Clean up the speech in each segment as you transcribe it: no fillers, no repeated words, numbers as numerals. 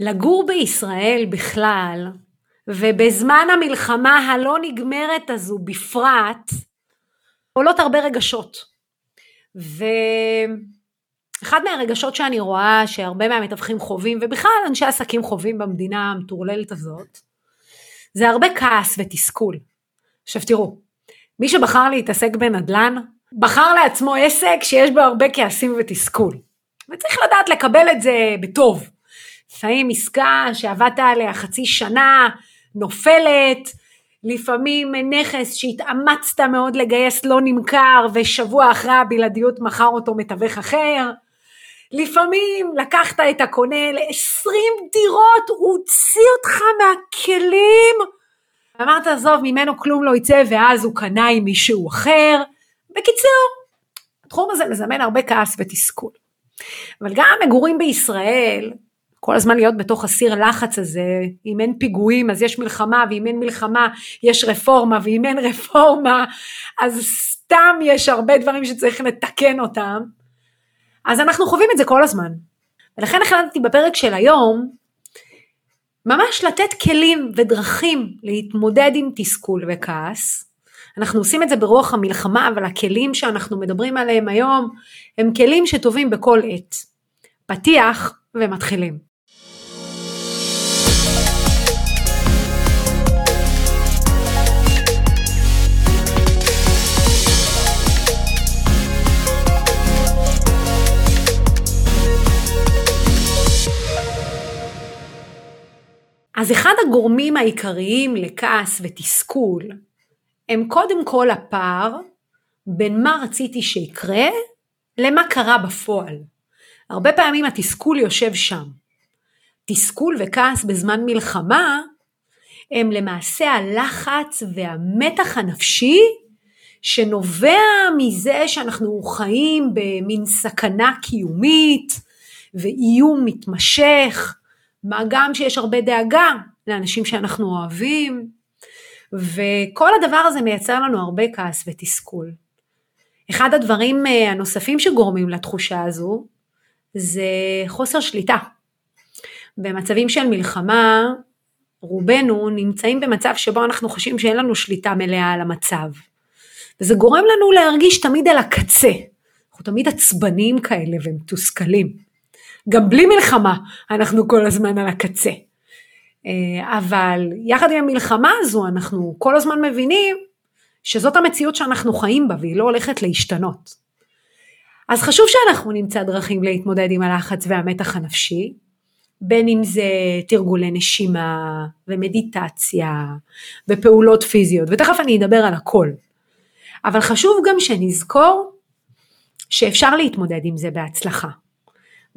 לגור בישראל בכלל, ובזמן המלחמה הלא נגמרת הזו בפרט, עולות הרבה רגשות. ואחד מהרגשות שאני רואה שהרבה מהמתווכים חווים, ובכלל אנשי עסקים חווים במדינה המטורללת הזאת, זה הרבה כעס ותסכול. עכשיו תראו, מי שבחר להתעסק בנדלן, בחר לעצמו עסק שיש בו הרבה כעסים ותסכול. וצריך לדעת לקבל את זה בטוב. לפעמים עסקה שעבדת עליה חצי שנה, נופלת, לפעמים נכס שהתאמצת מאוד לגייס לא נמכר, ושבוע אחרי הבלעדיות מחר אותו מתווך אחר. לפעמים לקחת את הקונה ל-20 דירות, הוא הוציא אותך מהכלים, אמרת עזוב, ממנו כלום לא יצא, ואז הוא קנה עם מישהו אחר. בקיצור, התחום הזה מזמן הרבה כעס ותסכול. אבל גם מגורים בישראל, כל הזמן להיות בתוך הסיר לחץ הזה, אם אין פיגועים אז יש מלחמה, ואם אין מלחמה יש רפורמה, ואם אין רפורמה אז סתם יש הרבה דברים שצריך לתקן אותם, אז אנחנו חווים את זה כל הזמן. ולכן החלטתי בפרק של היום, ממש לתת כלים ודרכים להתמודד עם תסכול וכעס. אנחנו עושים את זה ברוח המלחמה, אבל הכלים שאנחנו מדברים עליהם היום, הם כלים שטובים בכל עת. פתיח ומתחילים. אז אחד הגורמים העיקריים לכעס ותסכול, הם קודם כל הפער בין מה רציתי שיקרה למה קרה בפועל. הרבה פעמים התסכול יושב שם. תסכול וכעס בזמן מלחמה הם למעשה הלחץ והמתח הנפשי שנובע מזה שאנחנו חיים במין סכנה קיומית ואיום מתמשך, מה גם שיש הרבה דאגה לאנשים שאנחנו אוהבים, וכל הדבר הזה מייצר לנו הרבה כעס ותסכול. אחד הדברים הנוספים שגורמים לתחושה הזו, זה חוסר שליטה. במצבים של מלחמה, רובנו נמצאים במצב שבו אנחנו חושבים שאין לנו שליטה מלאה על המצב. וזה גורם לנו להרגיש תמיד על הקצה. אנחנו תמיד עצבנים כאלה ומתוסכלים. גם בלי מלחמה אנחנו כל הזמן על הקצה. אבל יחד עם המלחמה הזו אנחנו כל הזמן מבינים שזאת המציאות שאנחנו חיים בה והיא לא הולכת להשתנות. אז חשוב שאנחנו נמצא דרכים להתמודד עם הלחץ והמתח הנפשי, בין אם זה תרגולי נשימה ומדיטציה ופעולות פיזיות, ותכף אני אדבר על הכל. אבל חשוב גם שנזכור שאפשר להתמודד עם זה בהצלחה,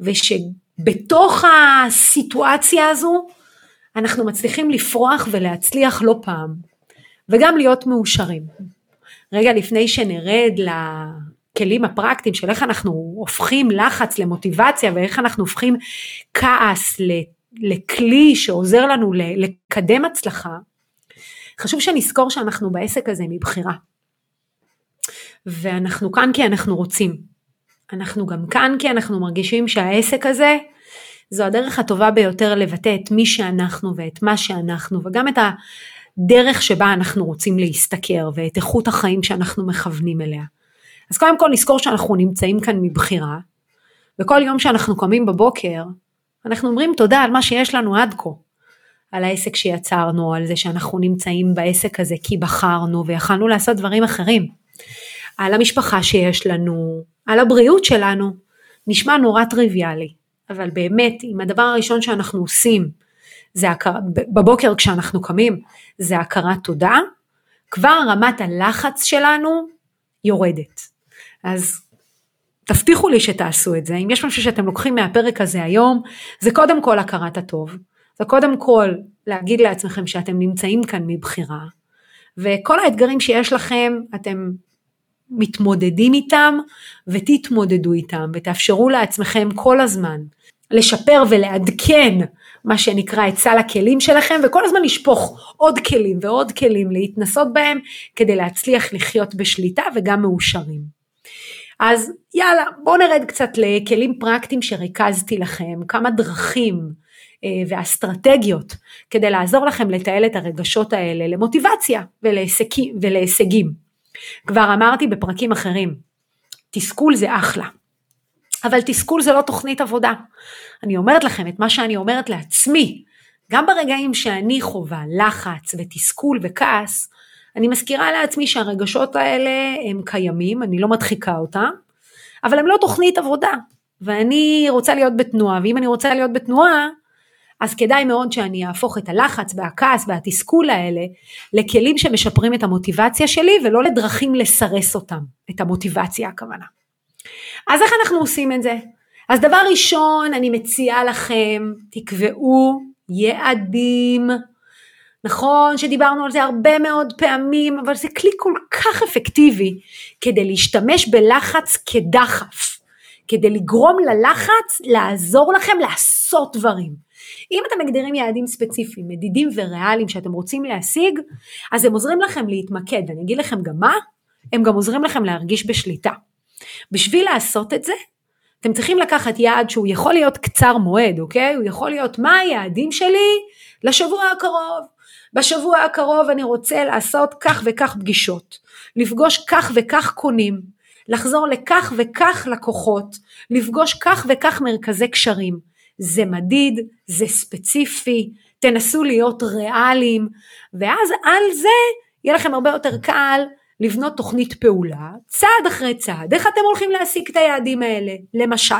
ושבתוך הסיטואציה הזו אנחנו מצליחים לפרוח ולהצליח לא פעם, וגם להיות מאושרים. רגע לפני שנרד לכלים הפרקטיים של איך אנחנו הופכים לחץ למוטיבציה, ואיך אנחנו הופכים כעס לכלי שעוזר לנו לקדם הצלחה, חשוב שנזכור שאנחנו בעסק הזה מבחירה. ואנחנו כאן כי אנחנו רוצים. אנחנו גם כאן כי אנחנו מרגישים שהעסק הזה, זו הדרך הטובה ביותר לבטא את מי שאנחנו ואת מה שאנחנו, וגם את הדרך שבה אנחנו רוצים להסתכר, ואת איכות החיים שאנחנו מכוונים אליה. אז קודם כל נזכור שאנחנו נמצאים כאן מבחירה, וכל יום שאנחנו קמים בבוקר, אנחנו אומרים תודה על מה שיש לנו עד כה, על העסק שיצרנו, על זה שאנחנו נמצאים בעסק הזה כי בחרנו, ויכלנו לעשות דברים אחרים, על המשפחה שיש לנו, על הבריאות שלנו. נשמע נורא טריוויאלי, אבל באמת, אם הדבר הראשון שאנחנו עושים, בבוקר כשאנחנו קמים, זה הכרת תודה, כבר רמת הלחץ שלנו יורדת. אז תבטיחו לי שתעשו את זה, אם יש משהו שאתם לוקחים מהפרק הזה היום, זה קודם כל הכרת הטוב, זה קודם כל להגיד לעצמכם שאתם נמצאים כאן מבחירה, וכל האתגרים שיש לכם, אתם מתמודדים איתם ותתמודדו איתם, ותאפשרו לעצמכם כל הזמן לשפר ולעדכן מה שנקרא את סל הכלים שלכם, וכל הזמן לשפוך עוד כלים ועוד כלים להתנסות בהם כדי להצליח לחיות בשליטה וגם מאושרים. אז יאללה, בואו נרד קצת לכלים פרקטיים שריכזתי לכם, כמה דרכים ואסטרטגיות, כדי לעזור לכם לתעל את הרגשות האלה למוטיבציה ולהישגים. כבר אמרתי בפרקים אחרים, תסכול זה אחלה, אבל תסכול זה לא תוכנית עבודה. אני אומרת לכם את מה שאני אומרת לעצמי, גם ברגעים שאני חובה לחץ ותסכול וכעס, אני מזכירה לעצמי שהרגשות האלה הם קיימים, אני לא מדחיקה אותם, אבל הם לא תוכנית עבודה, ואני רוצה להיות בתנועה, ואם אני רוצה להיות בתנועה, אז כדאי מאוד שאני אהפוך את הלחץ והכעס והתסכול האלה, לכלים שמשפרים את המוטיבציה שלי, ולא לדרכים לסרס אותם, את המוטיבציה הכוונה. אז איך אנחנו עושים את זה? אז דבר ראשון, אני מציעה לכם, תקבעו יעדים, נכון שדיברנו על זה הרבה מאוד פעמים, אבל זה כלי כל כך אפקטיבי, כדי להשתמש בלחץ כדחף, כדי לגרום ללחץ, לעזור לכם לעשות דברים. אם אתם מגדירים יעדים ספציפיים, מדידים וריאליים שאתם רוצים להשיג, אז הם עוזרים לכם להתמקד, אני אגיד לכם גם מה, הם גם עוזרים לכם להרגיש בשליטה. בשביל לעשות את זה, אתם צריכים לקחת יעד שהוא יכול להיות קצר מועד, אוקיי? הוא יכול להיות מה היעדים שלי לשבוע הקרוב. בשבוע הקרוב אני רוצה לעשות כך וכך פגישות, לפגוש כך וכך קונים, לחזור לכך וכך לקוחות, לפגוש כך וכך מרכזי קשרים. זה מדיד, זה ספציפי, תנסו להיות ריאליים, ואז על זה יהיה לכם הרבה יותר קל, לבנות תוכנית פעולה, צעד אחרי צעד, איך אתם הולכים להשיג את היעדים האלה? למשל,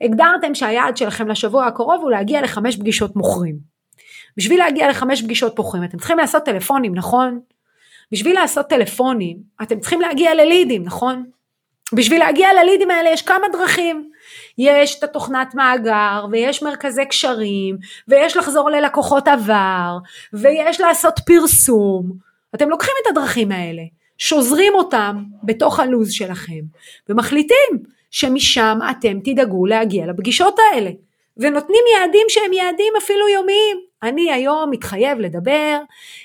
הגדרתם שהיעד שלכם לשבוע הקרוב הוא להגיע ל5 פגישות מוכרים. בשביל להגיע ל5 פגישות מוכרים, אתם צריכים לעשות טלפונים, נכון? בשביל לעשות טלפונים, אתם צריכים להגיע ללידים, נכון? בשביל להגיע ללידים האלה יש כמה דרכים, יש את התוכנת מאגר, ויש מרכזי קשרים, ויש לחזור ללקוחות עבר, ויש לעשות פרסום, אתם לוקחים את הדרכים האלה, שוזרים אותם בתוך הלוז שלכם, ומחליטים שמשם אתם תדאגו להגיע לפגישות האלה, ונותנים יעדים שהם יעדים אפילו יומיים. אני היום מתחייב לדבר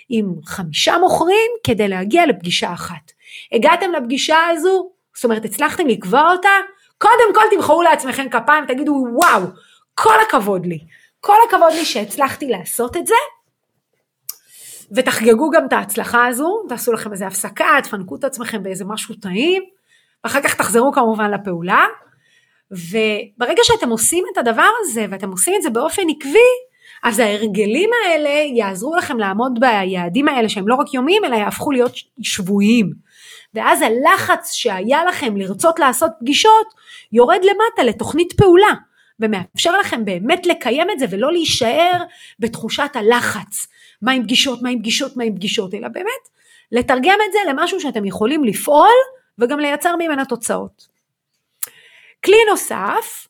עם 5 מוכרים כדי להגיע לפגישה אחת. הגעתם לפגישה הזו, זאת אומרת הצלחתם לקבוע אותה, קודם כל תמחאו לעצמכם כפיים, תגידו וואו, כל הכבוד לי, כל הכבוד לי שהצלחתי לעשות את זה, ותחגגו גם את ההצלחה הזו, תעשו לכם איזה הפסקה, תפנקו את עצמכם באיזה משהו טעים, ואחר כך תחזרו כמובן לפעולה, וברגע שאתם עושים את הדבר הזה, ואתם עושים את זה באופן עקבי, אז ההרגלים האלה יעזרו לכם לעמוד ביעדים האלה, שהם לא רק יומיים, אלא יהפכו להיות שבועיים, ואז הלחץ שהיה לכם לרצות לעשות פגישות, יורד למטה לתוכנית פעולה, ומאפשר לכם באמת לקיים את זה, ולא להישאר בתחושת הלחץ, מה עם פגישות, מה עם פגישות, מה עם פגישות, אלא באמת לתרגם את זה למשהו שאתם יכולים לפעול, וגם לייצר ממנה תוצאות. כלי נוסף,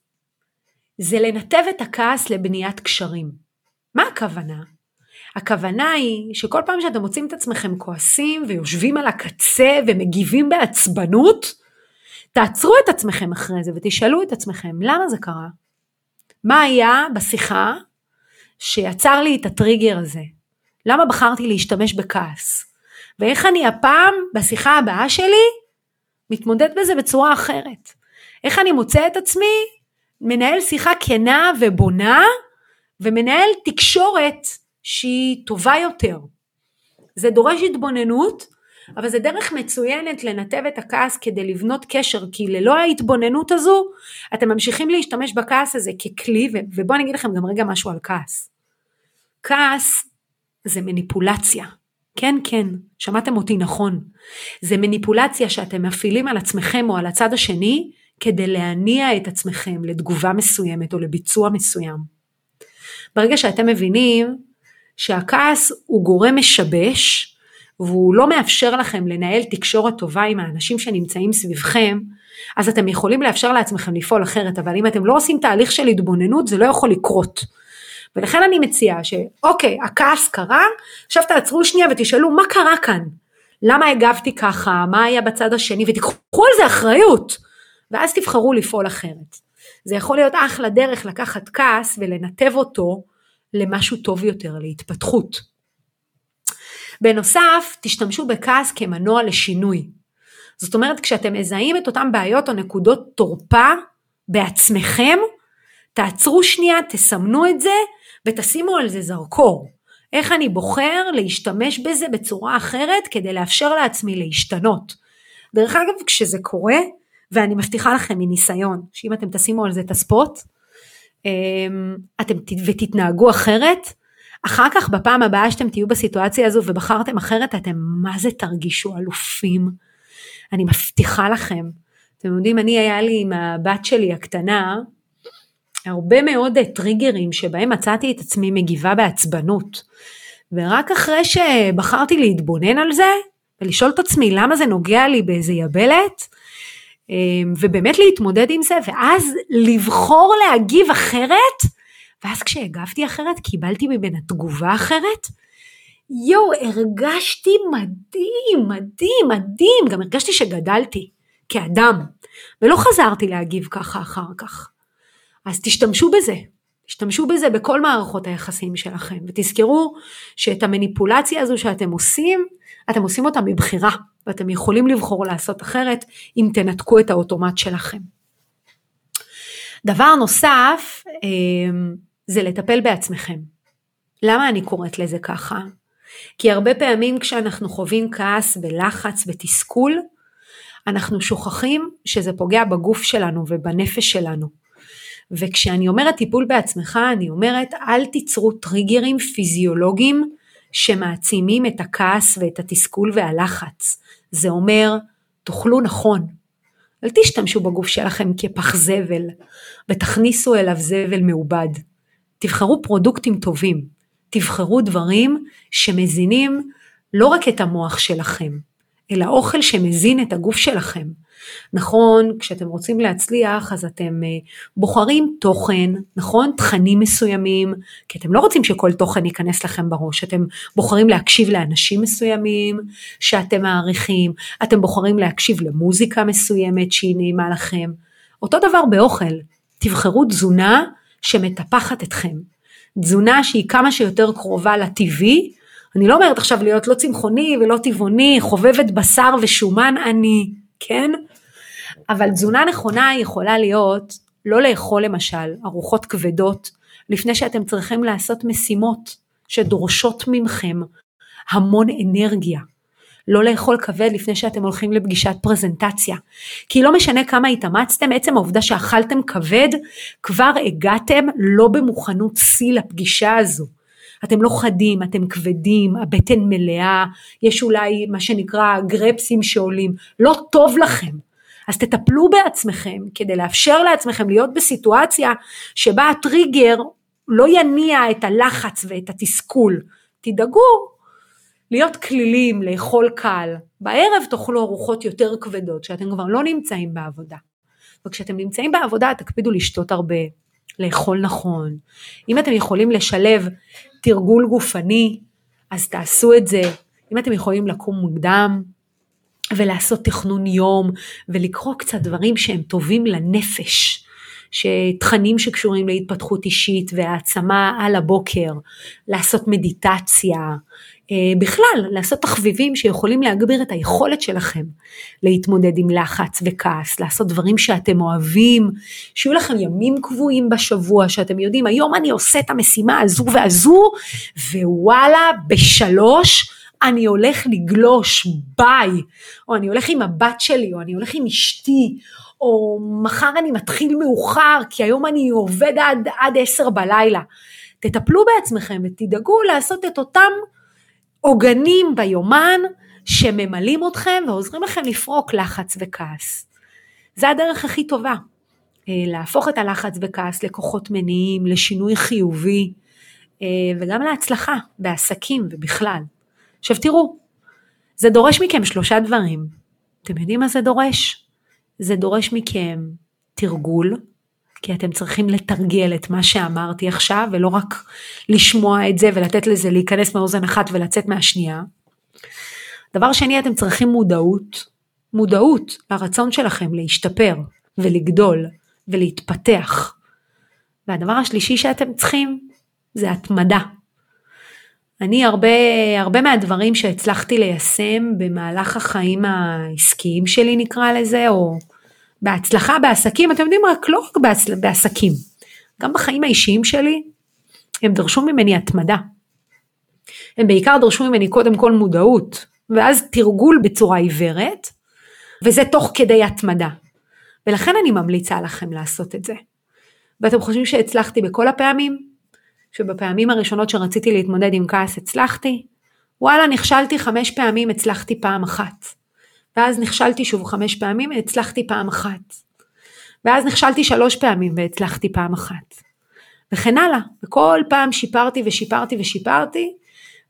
זה לנתב את הכעס לבניית קשרים. מה הכוונה? הכוונה היא שכל פעם שאתם מוצאים את עצמכם כועסים, ויושבים על הקצה, ומגיבים בעצבנות, תעצרו את עצמכם אחרי זה, ותשאלו את עצמכם, למה זה קרה? מה היה בשיחה, שיצר לי את הטריגר הזה? למה בחרתי להשתמש בכעס? ואיך אני הפעם, בשיחה הבאה שלי, מתמודד בזה בצורה אחרת? איך אני מוצא את עצמי, מנהל שיחה כנה ובונה, ומנהל תקשורת שהיא טובה יותר. זה דורש התבוננות, אבל זה דרך מצוינת לנתב את הכעס כדי לבנות קשר, כי ללא ההתבוננות הזו, אתם ממשיכים להשתמש בכעס הזה ככלי, ובואו אני אגיד לכם גם רגע משהו על כעס. כעס, זה מניפולציה, כן כן, שמעתם אותי נכון, זה מניפולציה שאתם מפעילים על עצמכם או על הצד השני, כדי להניע את עצמכם לתגובה מסוימת או לביצוע מסוים. ברגע שאתם מבינים שהכעס הוא גורם משבש, והוא לא מאפשר לכם לנהל תקשורת טובה עם האנשים שנמצאים סביבכם, אז אתם יכולים לאפשר לעצמכם לפעול אחרת, אבל אם אתם לא עושים תהליך של התבוננות, זה לא יכול לקרות. ולכן אני מציעה שאוקיי, הכעס קרה, עכשיו תעצרו שנייה ותשאלו מה קרה כאן, למה הגבתי ככה, מה היה בצד השני, ותקחו על זה אחריות, ואז תבחרו לפעול אחרת. זה יכול להיות אחלה דרך לקחת כעס ולנתב אותו למשהו טוב יותר, להתפתחות. בנוסף, תשתמשו בכעס כמנוע לשינוי. זאת אומרת, כשאתם מזהים את אותם בעיות או נקודות תורפה בעצמכם, תעצרו שנייה, תסמנו את זה, ותשימו על זה זרקור. איך אני בוחר להשתמש בזה בצורה אחרת, כדי לאפשר לעצמי להשתנות. דרך אגב, כשזה קורה, ואני מבטיחה לכם מניסיון, שאם אתם תשימו על זה את הספוט, אתם ותתנהגו אחרת, אחר כך בפעם הבאה שאתם תהיו בסיטואציה הזו, ובחרתם אחרת, אתם מה זה תרגישו אלופים. אני מבטיחה לכם. אתם יודעים, אני היה לי עם הבת שלי הקטנה, הרבה מאוד טריגרים שבהם מצאתי את עצמי מגיבה בעצבנות, ורק אחרי שבחרתי להתבונן על זה, ולשאול את עצמי למה זה נוגע לי באיזה יבלת, ובאמת להתמודד עם זה, ואז לבחור להגיב אחרת, ואז כשהגבתי אחרת, קיבלתי ממנה תגובה אחרת, הרגשתי מדהים, מדהים, מדהים, גם הרגשתי שגדלתי כאדם, ולא חזרתי להגיב ככה אחר כך. אז תשתמשו בזה בכל מערכות היחסים שלכם, ותזכרו שאת המניפולציה הזו שאתם עושים, אתם עושים אותה מבחירה, ואתם יכולים לבחור לעשות אחרת, אם תנתקו את האוטומט שלכם. דבר נוסף, זה לטפל בעצמכם. למה אני קוראת לזה ככה? כי הרבה פעמים כשאנחנו חווים כעס ולחץ ותסכול, אנחנו שוכחים שזה פוגע בגוף שלנו ובנפש שלנו. וכשאני אומרת טיפול בעצמך, אני אומרת אל תיצרו טריגרים פיזיולוגיים שמעצימים את הכעס ואת התסכול והלחץ. זה אומר, תאכלו נכון. אל תשתמשו בגוף שלכם כפח זבל, ותכניסו אליו זבל מעובד. תבחרו פרודוקטים טובים, תבחרו דברים שמזינים לא רק את המוח שלכם, אלא אוכל שמזין את הגוף שלכם. נכון, כשאתם רוצים להצליח, אז אתם בוחרים תוכן, נכון, תכנים מסוימים, כי אתם לא רוצים שכל תוכן ייכנס לכם בראש, אתם בוחרים להקשיב לאנשים מסוימים שאתם מעריכים, אתם בוחרים להקשיב למוזיקה מסוימת שהיא נעימה לכם. אותו דבר באוכל, תבחרו תזונה שמטפחת אתכם, תזונה שהיא כמה שיותר קרובה לטבעי. אני לא אומרת עכשיו להיות לא צמחוני ולא טבעוני, חובבת בשר ושומן אני, כן? אבל תזונה נכונה יכולה להיות לא לאכול למשל ארוחות כבדות, לפני שאתם צריכים לעשות משימות שדורשות ממכם המון אנרגיה. לא לאכול כבד לפני שאתם הולכים לפגישת פרזנטציה. כי לא משנה כמה התאמצתם, עצם העובדה שאכלתם כבד, כבר הגעתם לא במוכנות שיא לפגישה הזו. אתם לא חדים, אתם כבדים, הבטן מלאה, יש אולי מה שנקרא גרפסים שעולים, לא טוב לכם. אז תטפלו בעצמכם, כדי לאפשר לעצמכם להיות בסיטואציה שבה הטריגר לא יניע את הלחץ ואת התסכול. תדאגו להיות כלילים, לאכול קל. בערב תאכלו ארוחות יותר כבדות, שאתם כבר לא נמצאים בעבודה. וכשאתם נמצאים בעבודה, תקפידו לשתות הרבה, לאכול נכון. אם אתם יכולים לשלב תרגול גופני, אז תעשו את זה. אם אתם יכולים לקום מוקדם, ולעשות תכנון יום, ולקרוא קצת דברים שהם טובים לנפש, שתכנים שקשורים להתפתחות אישית, והעצמה על הבוקר, לעשות מדיטציה, בכלל, לעשות תחביבים שיכולים להגביר את היכולת שלכם, להתמודד עם לחץ וכעס, לעשות דברים שאתם אוהבים, שיהיו לכם ימים קבועים בשבוע, שאתם יודעים, היום אני עושה את המשימה הזו והזו, ווואלה, ב3, אני הולך לגלוש, ביי, או אני הולך עם הבת שלי, או אני הולך עם אשתי, או מחר אני מתחיל מאוחר, כי היום אני עובד עד 10 בלילה. תטפלו בעצמכם ותדאגו לעשות את אותם עוגנים ביומן שממלאים אתכם ועוזרים לכם לפרוק לחץ וכעס. זה הדרך הכי טובה, להפוך את הלחץ וכעס לכוחות מניעים, לשינוי חיובי, וגם להצלחה בעסקים ובכלל. עכשיו תראו, זה דורש מכם 3 דברים. אתם יודעים מה זה דורש? זה דורש מכם תרגול, כי אתם צריכים לתרגל את מה שאמרתי עכשיו, ולא רק לשמוע את זה ולתת לזה להיכנס מאוזן אחת ולצאת מהשנייה. דבר שני, אתם צריכים מודעות, מודעות לרצון שלכם להשתפר ולגדול ולהתפתח. והדבר השלישי שאתם צריכים זה התמדה. אני הרבה מהדברים שהצלחתי ליישם במהלך החיים העסקיים שלי נקרא לזה, או בהצלחה בעסקים, אתם יודעים רק לא רק בעסקים, גם בחיים האישיים שלי, הם דרשו ממני התמדה. הם בעיקר דרשו ממני קודם כל מודעות, ואז תרגול בצורה עיוורת, וזה תוך כדי התמדה. ולכן אני ממליצה לכם לעשות את זה. ואתם חושבים שהצלחתי בכל הפעמים? שבפעמים הראשונות שרציתי להתמודד עם כעס הצלחתי? וואלה, נכשלתי 5 פעמים, הצלחתי פעם אחת. ואז נכשלתי שוב 5 פעמים, הצלחתי פעם אחת. ואז נכשלתי 3 פעמים והצלחתי פעם אחת. וכן הלאה, וכל פעם שיפרתי ושיפרתי ושיפרתי,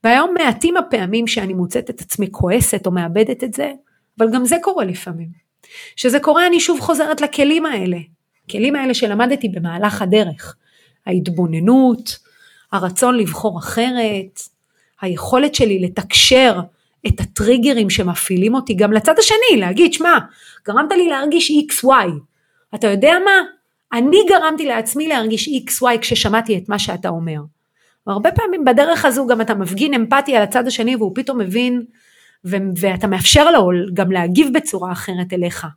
והיום מעטים הפעמים שאני מוצאת את עצמי כועסת או מאבדת את זה, אבל גם זה קורה לפעמים. שזה קורה אני שוב חוזרת לכלים האלה, כלים האלה שלמדתי במהלך הדרך, ההתבוננות, הרצון לבחור אחרת, היכולת שלי לתקשר את הטריגרים שמפעילים אותי, גם לצד השני, להגיד, שמה, גרמת לי להרגיש XY, אתה יודע מה? אני גרמתי לעצמי להרגיש XY כששמעתי את מה שאתה אומר. והרבה פעמים בדרך הזו גם אתה מפגין אמפתיה על הצד השני, והוא פתאום מבין, ואתה מאפשר לו גם להגיב בצורה אחרת אליך.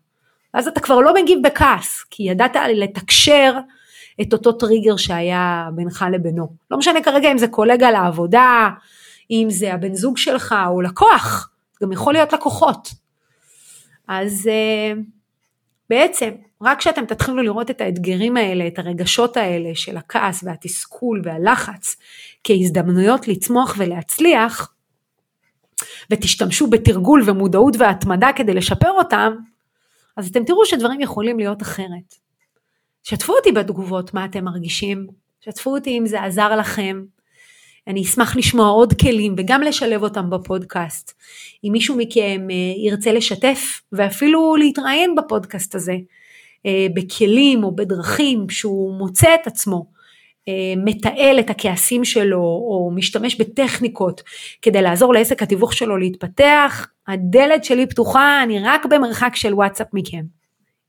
אז אתה כבר לא מגיב בכעס, כי ידעת לתקשר את אותו טריגר שהיה בינך לבינו. לא משנה כרגע אם זה קולגה לעבודה, אם זה הבן זוג שלך או לקוח, גם יכול להיות לקוחות. אז בעצם, רק כשאתם תתחילו לראות את האתגרים האלה, את הרגשות האלה של הכעס והתסכול והלחץ, כהזדמנויות לצמוח ולהצליח, ותשתמשו בתרגול ומודעות והתמדה כדי לשפר אותם, אז אתם תראו שדברים יכולים להיות אחרת. שתפו אותי בתגובות מה אתם מרגישים, שתפו אותי אם זה עזר לכם, אני אשמח לשמוע עוד כלים וגם לשלב אותם בפודקאסט. אם מישהו מכם ירצה לשתף ואפילו להתראיין בפודקאסט הזה, בכלים או בדרכים שהוא מוצא את עצמו, מתעל את הכעסים שלו או משתמש בטכניקות כדי לעזור לעסק התיווך שלו להתפתח, הדלת שלי פתוחה, אני רק במרחק של וואטסאפ מכם.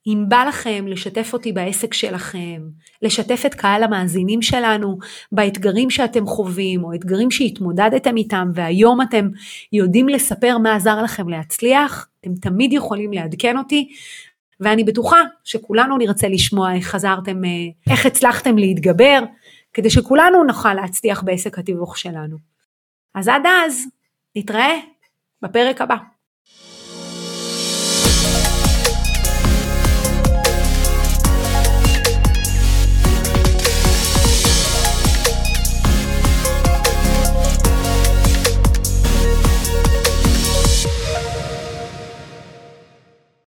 אם בא לכם לשתף אותי בעסק שלכם, לשתף את קהל המאזינים שלנו באתגרים שאתם חווים או אתגרים שהתמודדתם איתם והיום אתם יודעים לספר מה עזר לכם להצליח, אתם תמיד יכולים לעדכן אותי, ואני בטוחה שכולנו נרצה לשמוע איך חזרתם, איך הצלחתם להתגבר, כדי שכולנו נוכל להצליח בעסק התיווך שלנו. אז עד אז, נתראה בפרק הבא.